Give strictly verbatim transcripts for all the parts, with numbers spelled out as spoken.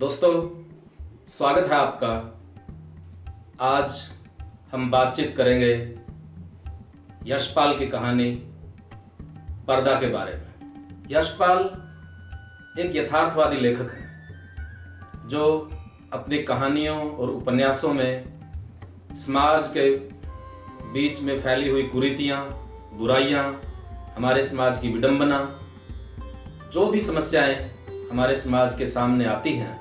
दोस्तों, स्वागत है आपका। आज हम बातचीत करेंगे यशपाल की कहानी पर्दा के बारे में। यशपाल एक यथार्थवादी लेखक हैं जो अपनी कहानियों और उपन्यासों में समाज के बीच में फैली हुई कुरीतियाँ, बुराइयाँ, हमारे समाज की विडंबना, जो भी समस्याएं हमारे समाज के सामने आती हैं,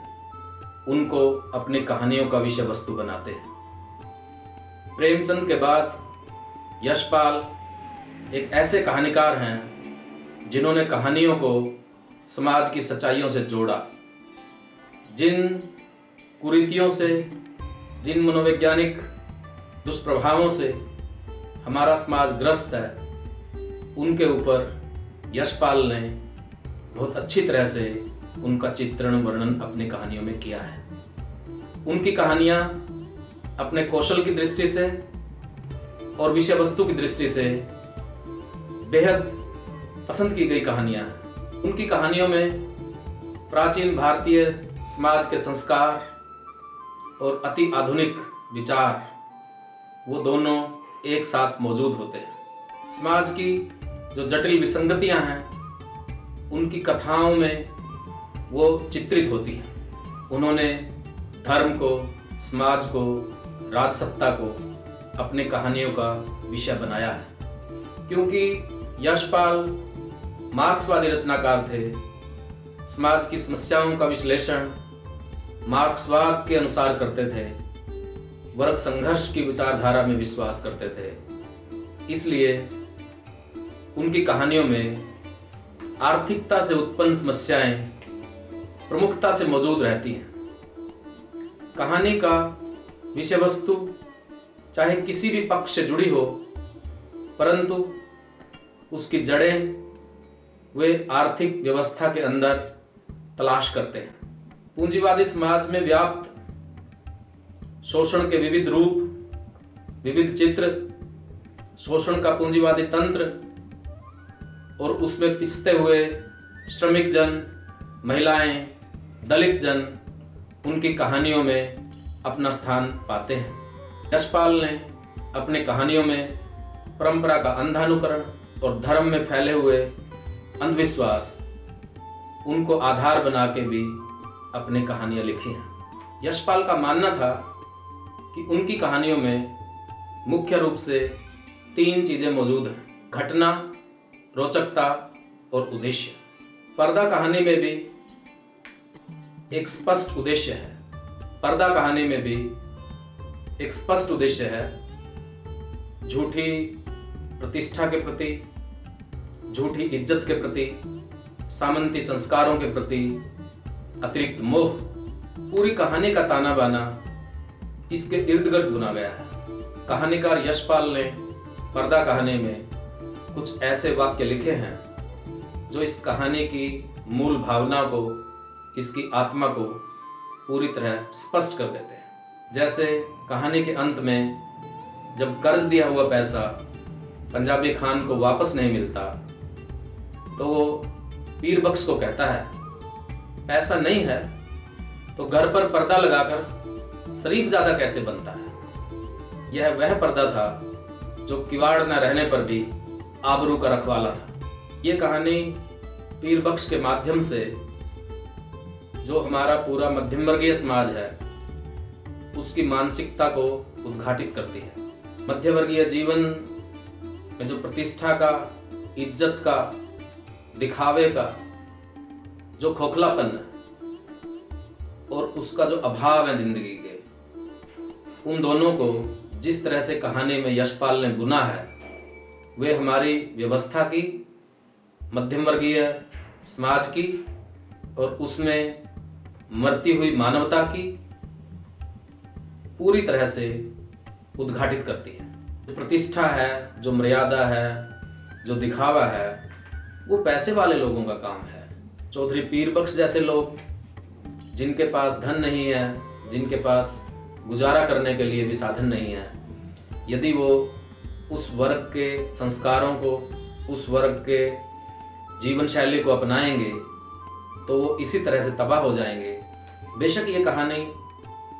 उनको अपनी कहानियों का विषय वस्तु बनाते हैं। प्रेमचंद के बाद यशपाल एक ऐसे कहानीकार हैं जिन्होंने कहानियों को समाज की सच्चाइयों से जोड़ा। जिन कुरीतियों से, जिन मनोवैज्ञानिक दुष्प्रभावों से हमारा समाज ग्रस्त है, उनके ऊपर यशपाल ने बहुत अच्छी तरह से उनका चित्रण वर्णन अपनी कहानियों में किया है। उनकी कहानियाँ अपने कौशल की दृष्टि से और विषय वस्तु की दृष्टि से बेहद पसंद की गई कहानियाँ हैं। उनकी कहानियों में प्राचीन भारतीय समाज के संस्कार और अति आधुनिक विचार, वो दोनों एक साथ मौजूद होते हैं। समाज की जो जटिल विसंगतियाँ हैं, उनकी कथाओं में वो चित्रित होती हैं। उन्होंने धर्म को, समाज को, राजसत्ता को अपने कहानियों का विषय बनाया है। क्योंकि यशपाल मार्क्सवादी रचनाकार थे, समाज की समस्याओं का विश्लेषण मार्क्सवाद के अनुसार करते थे, वर्ग संघर्ष की विचारधारा में विश्वास करते थे। इसलिए उनकी कहानियों में आर्थिकता से उत्पन्न समस्याएं प्रमुखता से मौजूद रहती हैं। कहानी का विषय वस्तु चाहे किसी भी पक्ष से जुड़ी हो, परंतु उसकी जड़ें वे आर्थिक व्यवस्था के अंदर तलाश करते हैं। पूंजीवादी समाज में व्याप्त शोषण के विविध रूप, विविध चित्र, शोषण का पूंजीवादी तंत्र और उसमें पिछते हुए श्रमिक जन, महिलाएं, दलित जन उनकी कहानियों में अपना स्थान पाते हैं। यशपाल ने अपनी कहानियों में परंपरा का अंधानुकरण और धर्म में फैले हुए अंधविश्वास, उनको आधार बना के भी अपनी कहानियाँ लिखी हैं। यशपाल का मानना था कि उनकी कहानियों में मुख्य रूप से तीन चीज़ें मौजूद हैं: घटना, रोचकता और उद्देश्य। पर्दा कहानी में भी एक स्पष्ट उद्देश्य है। पर्दा कहानी में भी एक स्पष्ट उद्देश्य है झूठी प्रतिष्ठा के प्रति, झूठी इज्जत के प्रति, सामंती संस्कारों के प्रति, अतिरिक्त मोह। पूरी कहानी का ताना बाना इसके इर्द गिर्द बुना गया है। कहानीकार यशपाल ने पर्दा कहानी में कुछ ऐसे वाक्य लिखे हैं जो इस कहानी की मूल भावना को, इसकी आत्मा को पूरी तरह स्पष्ट कर देते हैं। जैसे कहानी के अंत में जब कर्ज दिया हुआ पैसा पंजाबी खान को वापस नहीं मिलता तो वो पीर बख्श को कहता है, पैसा नहीं है तो घर पर पर्दा लगाकर शरीफ ज़्यादा कैसे बनता है। यह वह पर्दा था जो किवाड़ न रहने पर भी आबरू का रखवाला है। ये कहानी पीर बख्श के माध्यम से जो हमारा पूरा मध्यमवर्गीय समाज है, उसकी मानसिकता को उद्घाटित करती है। मध्यमवर्गीय जीवन में जो प्रतिष्ठा का, इज्जत का, दिखावे का जो खोखलापन है और उसका जो अभाव है जिंदगी के, उन दोनों को जिस तरह से कहानी में यशपाल ने बुना है, वे हमारी व्यवस्था की, मध्यमवर्गीय समाज की और उसमें मरती हुई मानवता की पूरी तरह से उद्घाटित करती है। जो प्रतिष्ठा है, जो मर्यादा है, जो दिखावा है, वो पैसे वाले लोगों का काम है। चौधरी पीरबख्श जैसे लोग, जिनके पास धन नहीं है, जिनके पास गुजारा करने के लिए भी साधन नहीं है, यदि वो उस वर्ग के संस्कारों को, उस वर्ग के जीवन शैली को अपनाएंगे तो वो इसी तरह से तबाह हो जाएंगे बेशक ये कहानी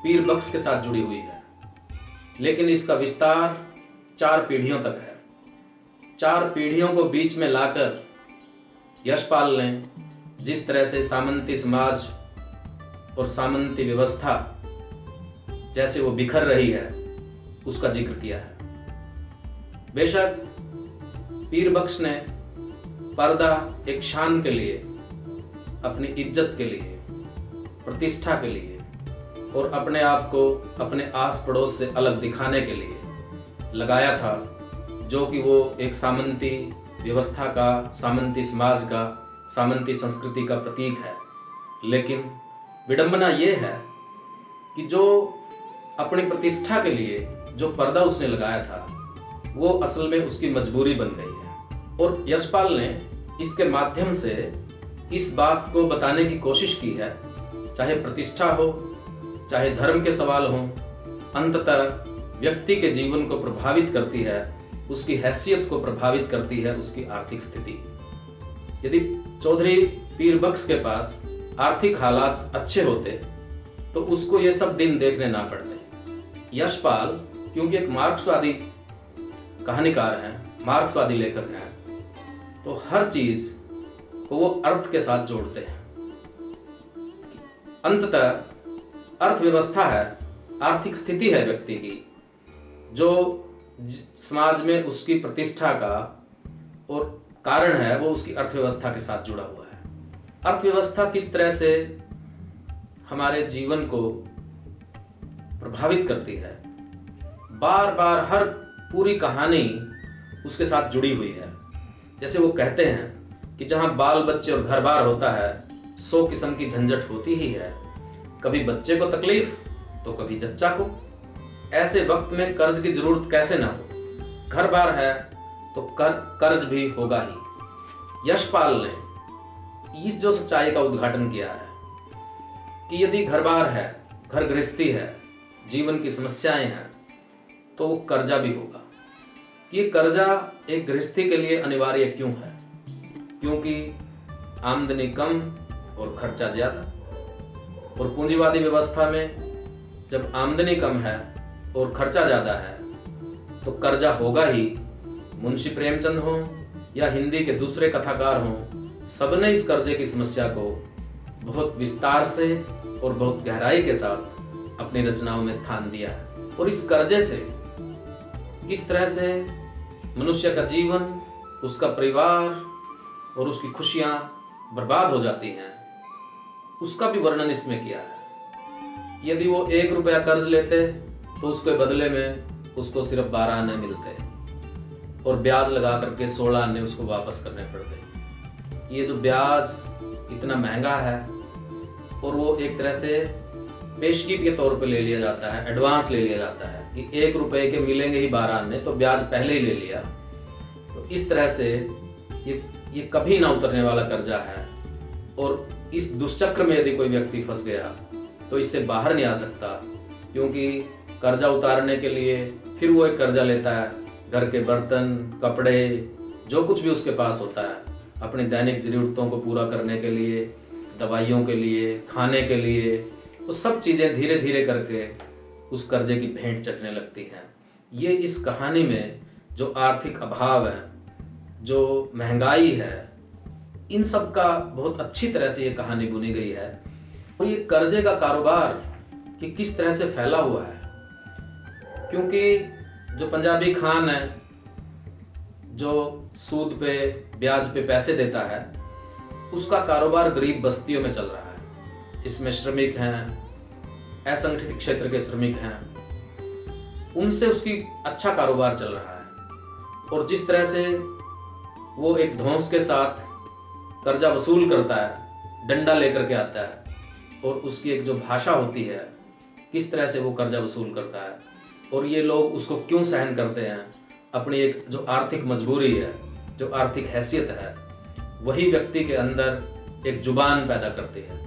पीर बख्श के साथ जुड़ी हुई है, लेकिन इसका विस्तार चार पीढ़ियों तक है। चार पीढ़ियों को बीच में लाकर यशपाल ने जिस तरह से सामंती समाज और सामंती व्यवस्था जैसे वो बिखर रही है उसका जिक्र किया है। बेशक पीर बख्श ने पर्दा एक शान के लिए, अपनी इज्जत के लिए, प्रतिष्ठा के लिए और अपने आप को अपने आस पड़ोस से अलग दिखाने के लिए लगाया था, जो कि वो एक सामंती व्यवस्था का, सामंती समाज का, सामंती संस्कृति का प्रतीक है। लेकिन विडंबना ये है कि जो अपनी प्रतिष्ठा के लिए जो पर्दा उसने लगाया था वो असल में उसकी मजबूरी बन गई है। और यशपाल ने इसके माध्यम से इस बात को बताने की कोशिश की है, चाहे प्रतिष्ठा हो, चाहे धर्म के सवाल हों, अंततः व्यक्ति के जीवन को प्रभावित करती है, उसकी हैसियत को प्रभावित करती है उसकी आर्थिक स्थिति। यदि चौधरी पीर बख्श के पास आर्थिक हालात अच्छे होते तो उसको ये सब दिन देखने ना पड़ते। यशपाल क्योंकि एक मार्क्सवादी कहानीकार हैं, मार्क्सवादी लेखक हैं, तो हर चीज को वो अर्थ के साथ जोड़ते हैं। अंततः अर्थव्यवस्था है, आर्थिक स्थिति है व्यक्ति की, जो समाज में उसकी प्रतिष्ठा का और कारण है, वो उसकी अर्थव्यवस्था के साथ जुड़ा हुआ है। अर्थव्यवस्था किस तरह से हमारे जीवन को प्रभावित करती है, बार बार हर पूरी कहानी उसके साथ जुड़ी हुई है। जैसे वो कहते हैं कि जहाँ बाल बच्चे और घर बार होता है सौ किस्म की झंझट होती ही है, कभी बच्चे को तकलीफ तो कभी जच्चा को। ऐसे वक्त में कर्ज की जरूरत कैसे ना हो, घर बार है तो कर कर्ज भी होगा ही। यशपाल ने इस जो सच्चाई का उद्घाटन किया है कि यदि घर बार है, घर गृहस्थी है, जीवन की समस्याएं हैं, तो वो कर्जा भी होगा। ये कर्जा एक गृहस्थी के लिए अनिवार्य क्यों है? क्योंकि आमदनी कम और खर्चा ज़्यादा, और पूंजीवादी व्यवस्था में जब आमदनी कम है और खर्चा ज़्यादा है तो कर्जा होगा ही। मुंशी प्रेमचंद हों या हिंदी के दूसरे कथाकार हों, सबने इस कर्जे की समस्या को बहुत विस्तार से और बहुत गहराई के साथ अपनी रचनाओं में स्थान दिया है। और इस कर्जे से किस तरह से मनुष्य का जीवन, उसका परिवार और उसकी खुशियाँ बर्बाद हो जाती हैं, उसका भी वर्णन इसमें किया है। यदि वो एक रुपया कर्ज लेते तो उसके बदले में उसको सिर्फ बारह आने मिलते और ब्याज लगा करके सोलह आने उसको वापस करने पड़ते। ये जो ब्याज इतना महंगा है, और वो एक तरह से पेशगी के तौर पे ले लिया जाता है, एडवांस ले लिया जाता है कि एक रुपए के मिलेंगे ही बारह आने, तो ब्याज पहले ही ले लिया। तो इस तरह से ये ये कभी ना उतरने वाला कर्जा है, और इस दुष्चक्र में यदि कोई व्यक्ति फंस गया तो इससे बाहर नहीं आ सकता, क्योंकि कर्जा उतारने के लिए फिर वो एक कर्जा लेता है, घर के बर्तन, कपड़े, जो कुछ भी उसके पास होता है, अपनी दैनिक ज़रूरतों को पूरा करने के लिए, दवाइयों के लिए, खाने के लिए, वो सब चीज़ें धीरे धीरे करके उस कर्जे की भेंट चढ़ने लगती हैं। ये इस कहानी में जो आर्थिक अभाव है, जो महंगाई है, इन सब का बहुत अच्छी तरह से ये कहानी बुनी गई है। और ये कर्जे का कारोबार कि किस तरह से फैला हुआ है, क्योंकि जो पंजाबी खान है जो सूद पे, ब्याज पे पैसे देता है, उसका कारोबार गरीब बस्तियों में चल रहा है। इसमें श्रमिक हैं, असंगठित क्षेत्र के श्रमिक हैं, उनसे उसकी अच्छा कारोबार चल रहा है। और जिस तरह से वो एक धौंस के साथ कर्जा वसूल करता है, डंडा लेकर के आता है, और उसकी एक जो भाषा होती है किस तरह से वो कर्जा वसूल करता है, और ये लोग उसको क्यों सहन करते हैं। अपनी एक जो आर्थिक मजबूरी है, जो आर्थिक हैसियत है, वही व्यक्ति के अंदर एक जुबान पैदा करती है,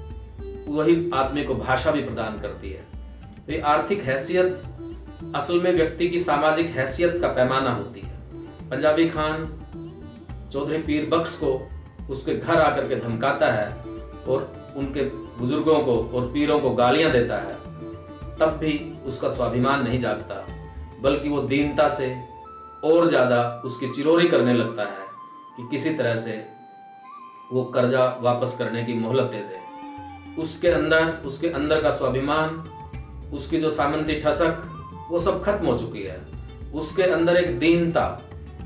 वही आदमी को भाषा भी प्रदान करती है। तो ये आर्थिक हैसियत असल में व्यक्ति की सामाजिक हैसियत का पैमाना होती है। पंजाबी खान चौधरी पीर बख्श को उसके घर आकर के धमकाता है और उनके बुजुर्गों को और पीरों को गालियां देता है, तब भी उसका स्वाभिमान नहीं जागता, बल्कि वो दीनता से और ज़्यादा उसकी चिरोरी करने लगता है कि किसी तरह से वो कर्जा वापस करने की मोहलत दे दे। उसके अंदर उसके अंदर का स्वाभिमान, उसकी जो सामंती ठसक, वो सब खत्म हो चुकी है। उसके अंदर एक दीनता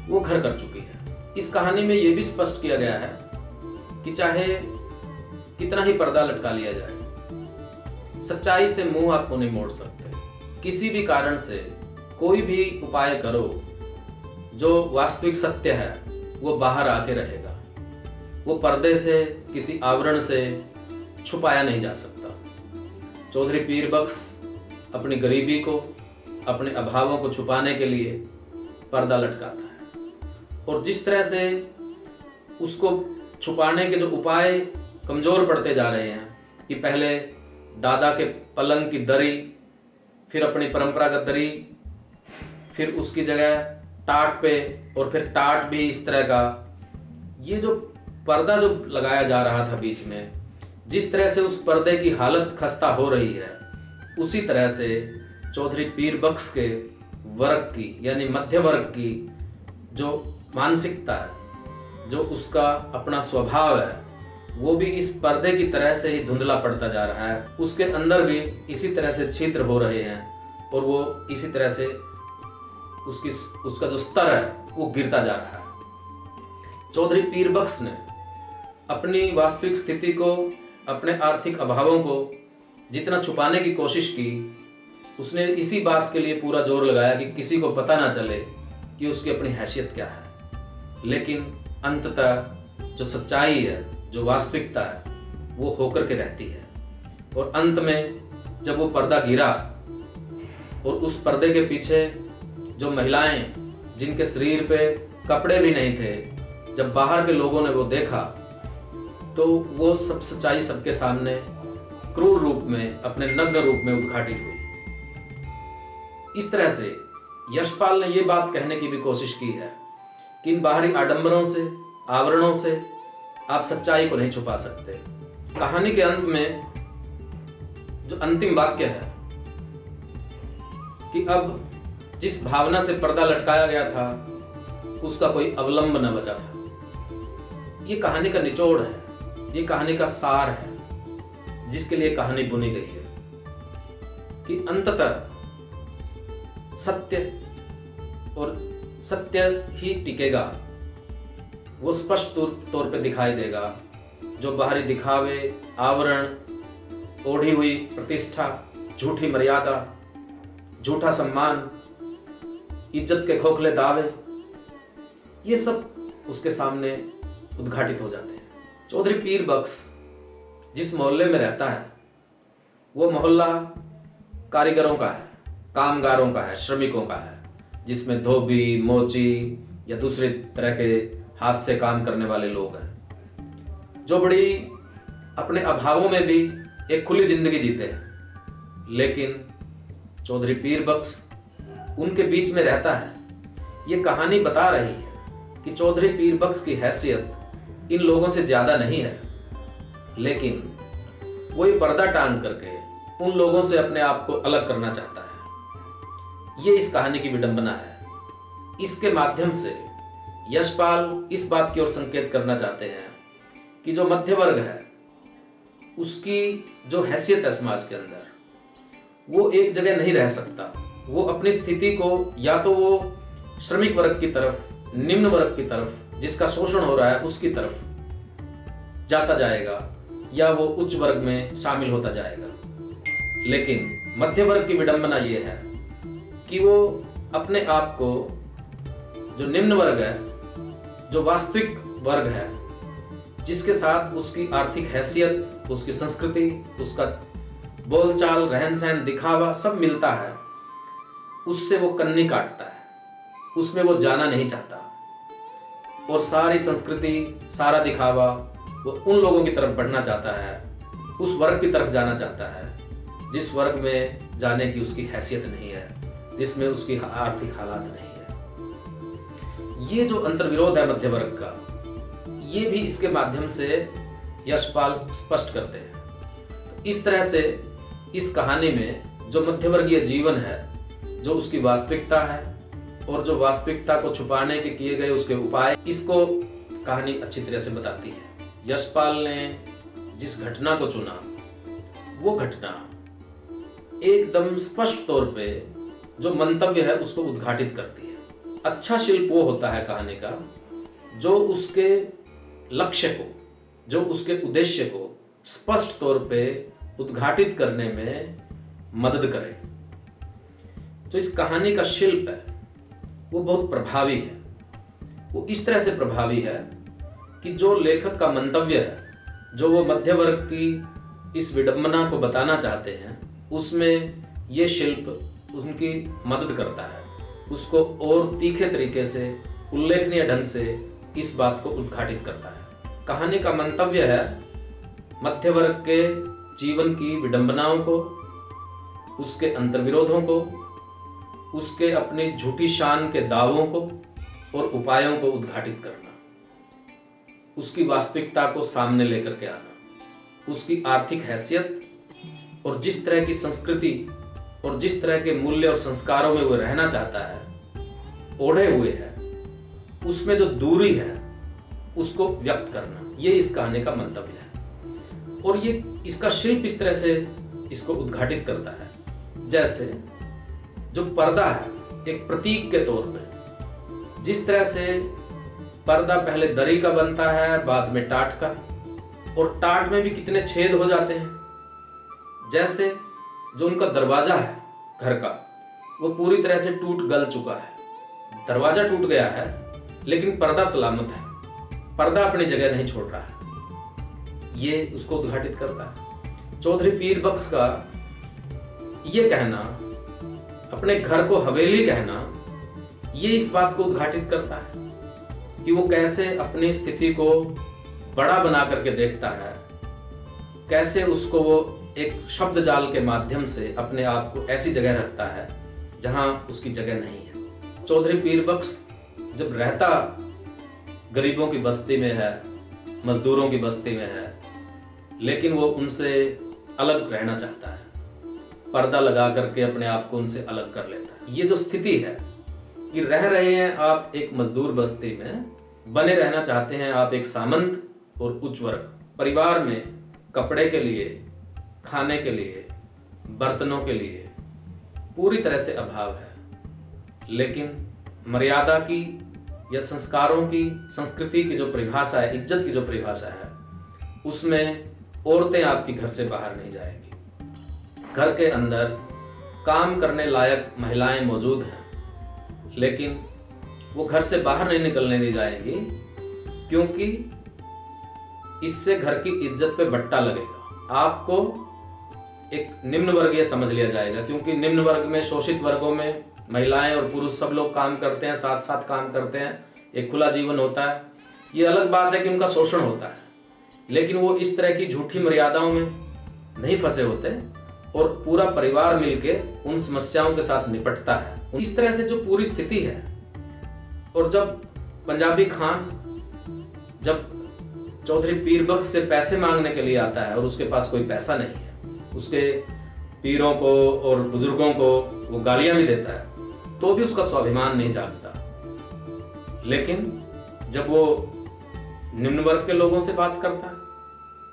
वो घर कर चुकी है। इस कहानी में ये भी स्पष्ट किया गया है कि चाहे कितना ही पर्दा लटका लिया जाए, सच्चाई से मुंह आपको नहीं मोड़ सकते। किसी भी कारण से कोई भी उपाय करो, जो वास्तविक सत्य है वो बाहर आके रहेगा। वो पर्दे से, किसी आवरण से छुपाया नहीं जा सकता। चौधरी पीर बख्श अपनी गरीबी को, अपने अभावों को छुपाने के लिए पर्दा लटकाता है, और जिस तरह से उसको छुपाने के जो उपाय कमज़ोर पड़ते जा रहे हैं कि पहले दादा के पलंग की दरी, फिर अपनी परंपरागत दरी, फिर उसकी जगह टाट पे, और फिर टाट भी इस तरह का, ये जो पर्दा जो लगाया जा रहा था बीच में, जिस तरह से उस पर्दे की हालत खस्ता हो रही है, उसी तरह से चौधरी पीर बख्श के वर्ग की, यानी मध्य वर्ग की जो मानसिकता है, जो उसका अपना स्वभाव है, वो भी इस पर्दे की तरह से ही धुंधला पड़ता जा रहा है। उसके अंदर भी इसी तरह से छिद्र हो रहे हैं, और वो इसी तरह से उसकी उसका जो स्तर है वो गिरता जा रहा है। चौधरी पीर बख्श ने अपनी वास्तविक स्थिति को, अपने आर्थिक अभावों को जितना छुपाने की कोशिश की, उसने इसी बात के लिए पूरा जोर लगाया कि किसी को पता ना चले कि उसकी अपनी हैसियत क्या है। लेकिन अंततः जो सच्चाई है, जो वास्तविकता है, वो होकर के रहती है। और अंत में जब वो पर्दा गिरा, और उस पर्दे के पीछे जो महिलाएं, जिनके शरीर पे कपड़े भी नहीं थे, जब बाहर के लोगों ने वो देखा, तो वो सब सच्चाई सबके सामने क्रूर रूप में, अपने नग्न रूप में उद्घाटित हुई। इस तरह से यशपाल ने ये बात कहने की भी कोशिश की है कि इन बाहरी आडंबरों से, आवरणों से आप सच्चाई को नहीं छुपा सकते। कहानी के अंत में जो अंतिम वाक्य है कि अब जिस भावना से पर्दा लटकाया गया था, उसका कोई अवलंब न बचा था। ये कहानी का निचोड़ है, ये कहानी का सार है, जिसके लिए कहानी बुनी गई है कि अंततः सत्य, और सत्य ही टिकेगा। वो स्पष्ट तौर पे दिखाई देगा। जो बाहरी दिखावे, आवरण, ओढ़ी हुई प्रतिष्ठा, झूठी मर्यादा, झूठा सम्मान, इज्जत के खोखले दावे, ये सब उसके सामने उद्घाटित हो जाते हैं। चौधरी पीर बख्श जिस मोहल्ले में रहता है, वो मोहल्ला कारीगरों का है, कामगारों का है, श्रमिकों का है, जिसमें धोबी, मोची या दूसरे तरह के हाथ से काम करने वाले लोग हैं, जो बड़ी अपने अभावों में भी एक खुली जिंदगी जीते हैं। लेकिन चौधरी पीर बख्श उनके बीच में रहता है। ये कहानी बता रही है कि चौधरी पीर बख्श की हैसियत इन लोगों से ज़्यादा नहीं है, लेकिन वो ये पर्दा टांग करके उन लोगों से अपने आप को अलग करना चाहता है। ये इस कहानी की विडंबना है। इसके माध्यम से यशपाल इस बात की ओर संकेत करना चाहते हैं कि जो मध्य वर्ग है, उसकी जो हैसियत है समाज के अंदर, वो एक जगह नहीं रह सकता। वो अपनी स्थिति को, या तो वो श्रमिक वर्ग की तरफ, निम्न वर्ग की तरफ, जिसका शोषण हो रहा है उसकी तरफ जाता जाएगा, या वो उच्च वर्ग में शामिल होता जाएगा। लेकिन मध्य वर्ग की विडंबना ये है कि वो अपने आप को, जो निम्न वर्ग है, जो वास्तविक वर्ग है, जिसके साथ उसकी आर्थिक हैसियत, उसकी संस्कृति, उसका बोलचाल, रहन सहन, दिखावा सब मिलता है, उससे वो कन्नी काटता है, उसमें वो जाना नहीं चाहता, और सारी संस्कृति, सारा दिखावा वो उन लोगों की तरफ बढ़ना चाहता है, उस वर्ग की तरफ जाना चाहता है जिस वर्ग में जाने की उसकी हैसियत नहीं है, जिसमें उसकी आर्थिक हालात नहीं है। ये जो अंतर्विरोध है मध्य वर्ग का, ये भी इसके माध्यम से यशपाल स्पष्ट करते हैं। इस तरह से इस कहानी में जो मध्यवर्गीय जीवन है, जो उसकी वास्तविकता है और जो वास्तविकता को छुपाने के किए गए उसके उपाय, इसको कहानी अच्छी तरह से बताती है। यशपाल ने जिस घटना को चुना, वो घटना एकदम स्पष्ट तौर पे जो मंतव्य है उसको उद्घाटित करती है। अच्छा शिल्प वो होता है कहानी का जो उसके लक्ष्य को, जो उसके उद्देश्य को स्पष्ट तौर पे उद्घाटित करने में मदद करे। जो इस कहानी का शिल्प है वो बहुत प्रभावी है। वो इस तरह से प्रभावी है कि जो लेखक का मंतव्य है, जो वो मध्य वर्ग की इस विडंबना को बताना चाहते हैं, उसमें ये शिल्प उनकी मदद करता है, उसको और तीखे तरीके से, उल्लेखनीय ढंग से इस बात को उद्घाटित करता है। कहानी का मंतव्य है मध्य वर्ग के जीवन की विडंबनाओं को, उसके अंतर्विरोधों को, उसके अपनी झूठी शान के दावों को और उपायों को उद्घाटित करना, उसकी वास्तविकता को सामने लेकर के आना, उसकी आर्थिक हैसियत और जिस तरह की संस्कृति और जिस तरह के मूल्य और संस्कारों में वो रहना चाहता है, ओढ़े हुए है, उसमें जो दूरी है उसको व्यक्त करना, ये इस कहानी का मंतव्य है। और ये इसका शिल्प इस तरह से इसको उद्घाटित करता है। जैसे जो पर्दा है एक प्रतीक के तौर पर, जिस तरह से पर्दा पहले दरी का बनता है, बाद में टाट का, और टाट में भी कितने छेद हो जाते हैं। जैसे जो उनका दरवाजा है घर का, वो पूरी तरह से टूट गल चुका है, दरवाजा टूट गया है, लेकिन पर्दा सलामत है, पर्दा अपनी जगह नहीं छोड़ रहा है, ये उसको उद्घाटित करता है। चौधरी पीर बख्श का ये कहना, अपने घर को हवेली कहना, ये इस बात को उद्घाटित करता है कि वो कैसे अपनी स्थिति को बड़ा बना करके देखता है, कैसे उसको वो एक शब्द जाल के माध्यम से अपने आप को ऐसी जगह रखता है जहां उसकी जगह नहीं है। चौधरी पीर बख्श जब रहता गरीबों की बस्ती में है, मजदूरों की बस्ती में है, लेकिन वो उनसे अलग रहना चाहता है, पर्दा लगा करके अपने आप को उनसे अलग कर लेता है। ये जो स्थिति है कि रह रहे हैं आप एक मजदूर बस्ती में, बने रहना चाहते हैं आप एक सामंत और उच्च वर्ग परिवार में, कपड़े के लिए, खाने के लिए, बर्तनों के लिए पूरी तरह से अभाव है, लेकिन मर्यादा की या संस्कारों की, संस्कृति की जो परिभाषा है, इज्जत की जो परिभाषा है, उसमें औरतें आपकी घर से बाहर नहीं जाएंगी। घर के अंदर काम करने लायक महिलाएं मौजूद हैं, लेकिन वो घर से बाहर नहीं निकलने दी जाएंगी, क्योंकि इससे घर की इज्जत पे बट्टा लगेगा, आपको एक निम्न वर्गीय समझ लिया जाएगा, क्योंकि निम्न वर्ग में, शोषित वर्गों में महिलाएं और पुरुष सब लोग काम करते हैं, साथ साथ काम करते हैं, एक खुला जीवन होता है। ये अलग बात है कि उनका शोषण होता है, लेकिन वो इस तरह की झूठी मर्यादाओं में नहीं फंसे होते और पूरा परिवार मिलके उन समस्याओं के साथ निपटता है। इस तरह से जो पूरी स्थिति है, और जब पंजाबी खान जब चौधरी पीर बख्श से पैसे मांगने के लिए आता है और उसके पास कोई पैसा नहीं है, उसके पीरों को और बुजुर्गों को वो गालियां भी देता है, तो भी उसका स्वाभिमान नहीं जागता। लेकिन जब वो निम्न वर्ग के लोगों से बात करता है,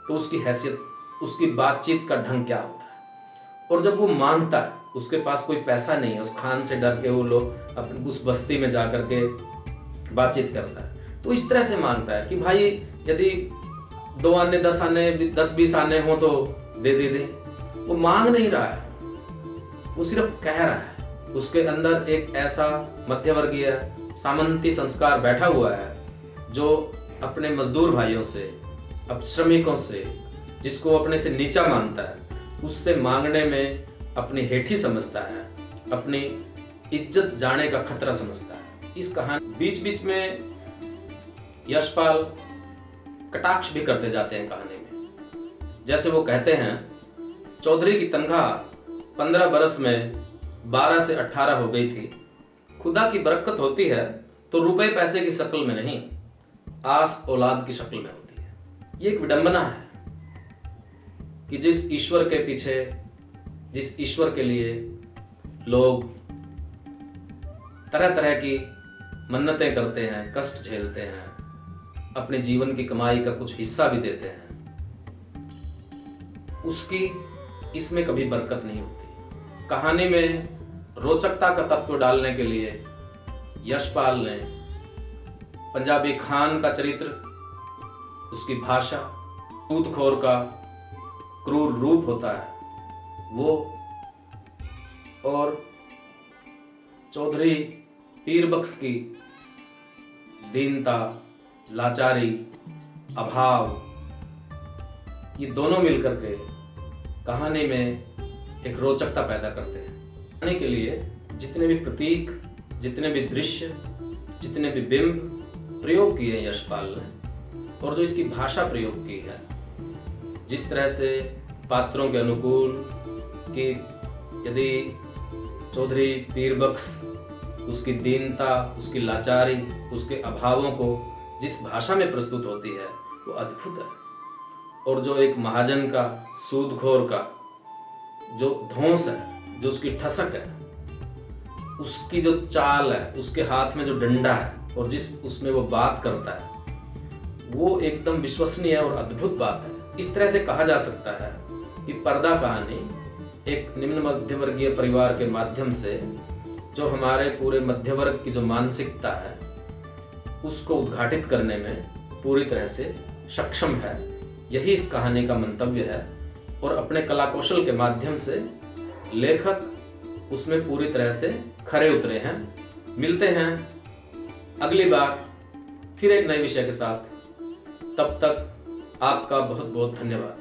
तो उसकी हैसियत, उसकी बातचीत का ढंग क्या होता है। और जब वो मांगता है, उसके पास कोई पैसा नहीं है, उस खान से डर के वो लोग अपने उस बस्ती में जा कर के बातचीत करता है, तो इस तरह से मांगता है कि भाई यदि दो आने, दस आने, दस बीस आने हो तो दे दे दे। वो मांग नहीं रहा है, वो सिर्फ कह रहा है। उसके अंदर एक ऐसा मध्यवर्गीय सामंती संस्कार बैठा हुआ है जो अपने मजदूर भाइयों से, अब श्रमिकों से, जिसको अपने से नीचा मानता है, उससे मांगने में अपनी हेठी समझता है, अपनी इज्जत जाने का खतरा समझता है। इस कहानी बीच बीच में यशपाल कटाक्ष भी करते जाते हैं कहानी में। जैसे वो कहते हैं, चौधरी की तनख्वाह पंद्रह बरस में बारह से अट्ठारह हो गई थी। खुदा की बरकत होती है तो रुपए पैसे की शक्ल में नहीं, आस औलाद की शक्ल में होती है। ये एक विडंबना है। कि जिस ईश्वर के पीछे, जिस ईश्वर के लिए लोग तरह तरह की मन्नतें करते हैं, कष्ट झेलते हैं, अपने जीवन की कमाई का कुछ हिस्सा भी देते हैं, उसकी इसमें कभी बरकत नहीं होती। कहानी में रोचकता का तत्व डालने के लिए यशपाल ने पंजाबी खान का चरित्र, उसकी भाषा, सूदखोर का क्रूर रूप होता है वो, और चौधरी पीरबख्श की दीनता, लाचारी, अभाव, ये दोनों मिलकर के कहानी में एक रोचकता पैदा करते हैं। कहानी के लिए जितने भी प्रतीक, जितने भी दृश्य, जितने भी बिंब प्रयोग किए हैं यशपाल ने, और जो इसकी भाषा प्रयोग की है, जिस तरह से पात्रों के अनुकूल कि यदि चौधरी पीरबख्श उसकी दीनता, उसकी लाचारी, उसके अभावों को जिस भाषा में प्रस्तुत होती है वो अद्भुत है। और जो एक महाजन का, सूदखोर का जो धौंस है, जो उसकी ठसक है, उसकी जो चाल है, उसके हाथ में जो डंडा है और जिस उसमें वो बात करता है, वो एकदम विश्वसनीय और अद्भुत बात है। इस तरह से कहा जा सकता है कि पर्दा कहानी एक निम्न मध्यम वर्गीय परिवार के माध्यम से जो हमारे पूरे मध्य वर्ग की जो मानसिकता है उसको उद्घाटित करने में पूरी तरह से सक्षम है। यही इस कहानी का मंतव्य है। और अपने कलाकौशल के माध्यम से लेखक उसमें पूरी तरह से खरे उतरे हैं। मिलते हैं अगली बार फिर एक नए विषय के साथ। तब तक आपका बहुत बहुत धन्यवाद।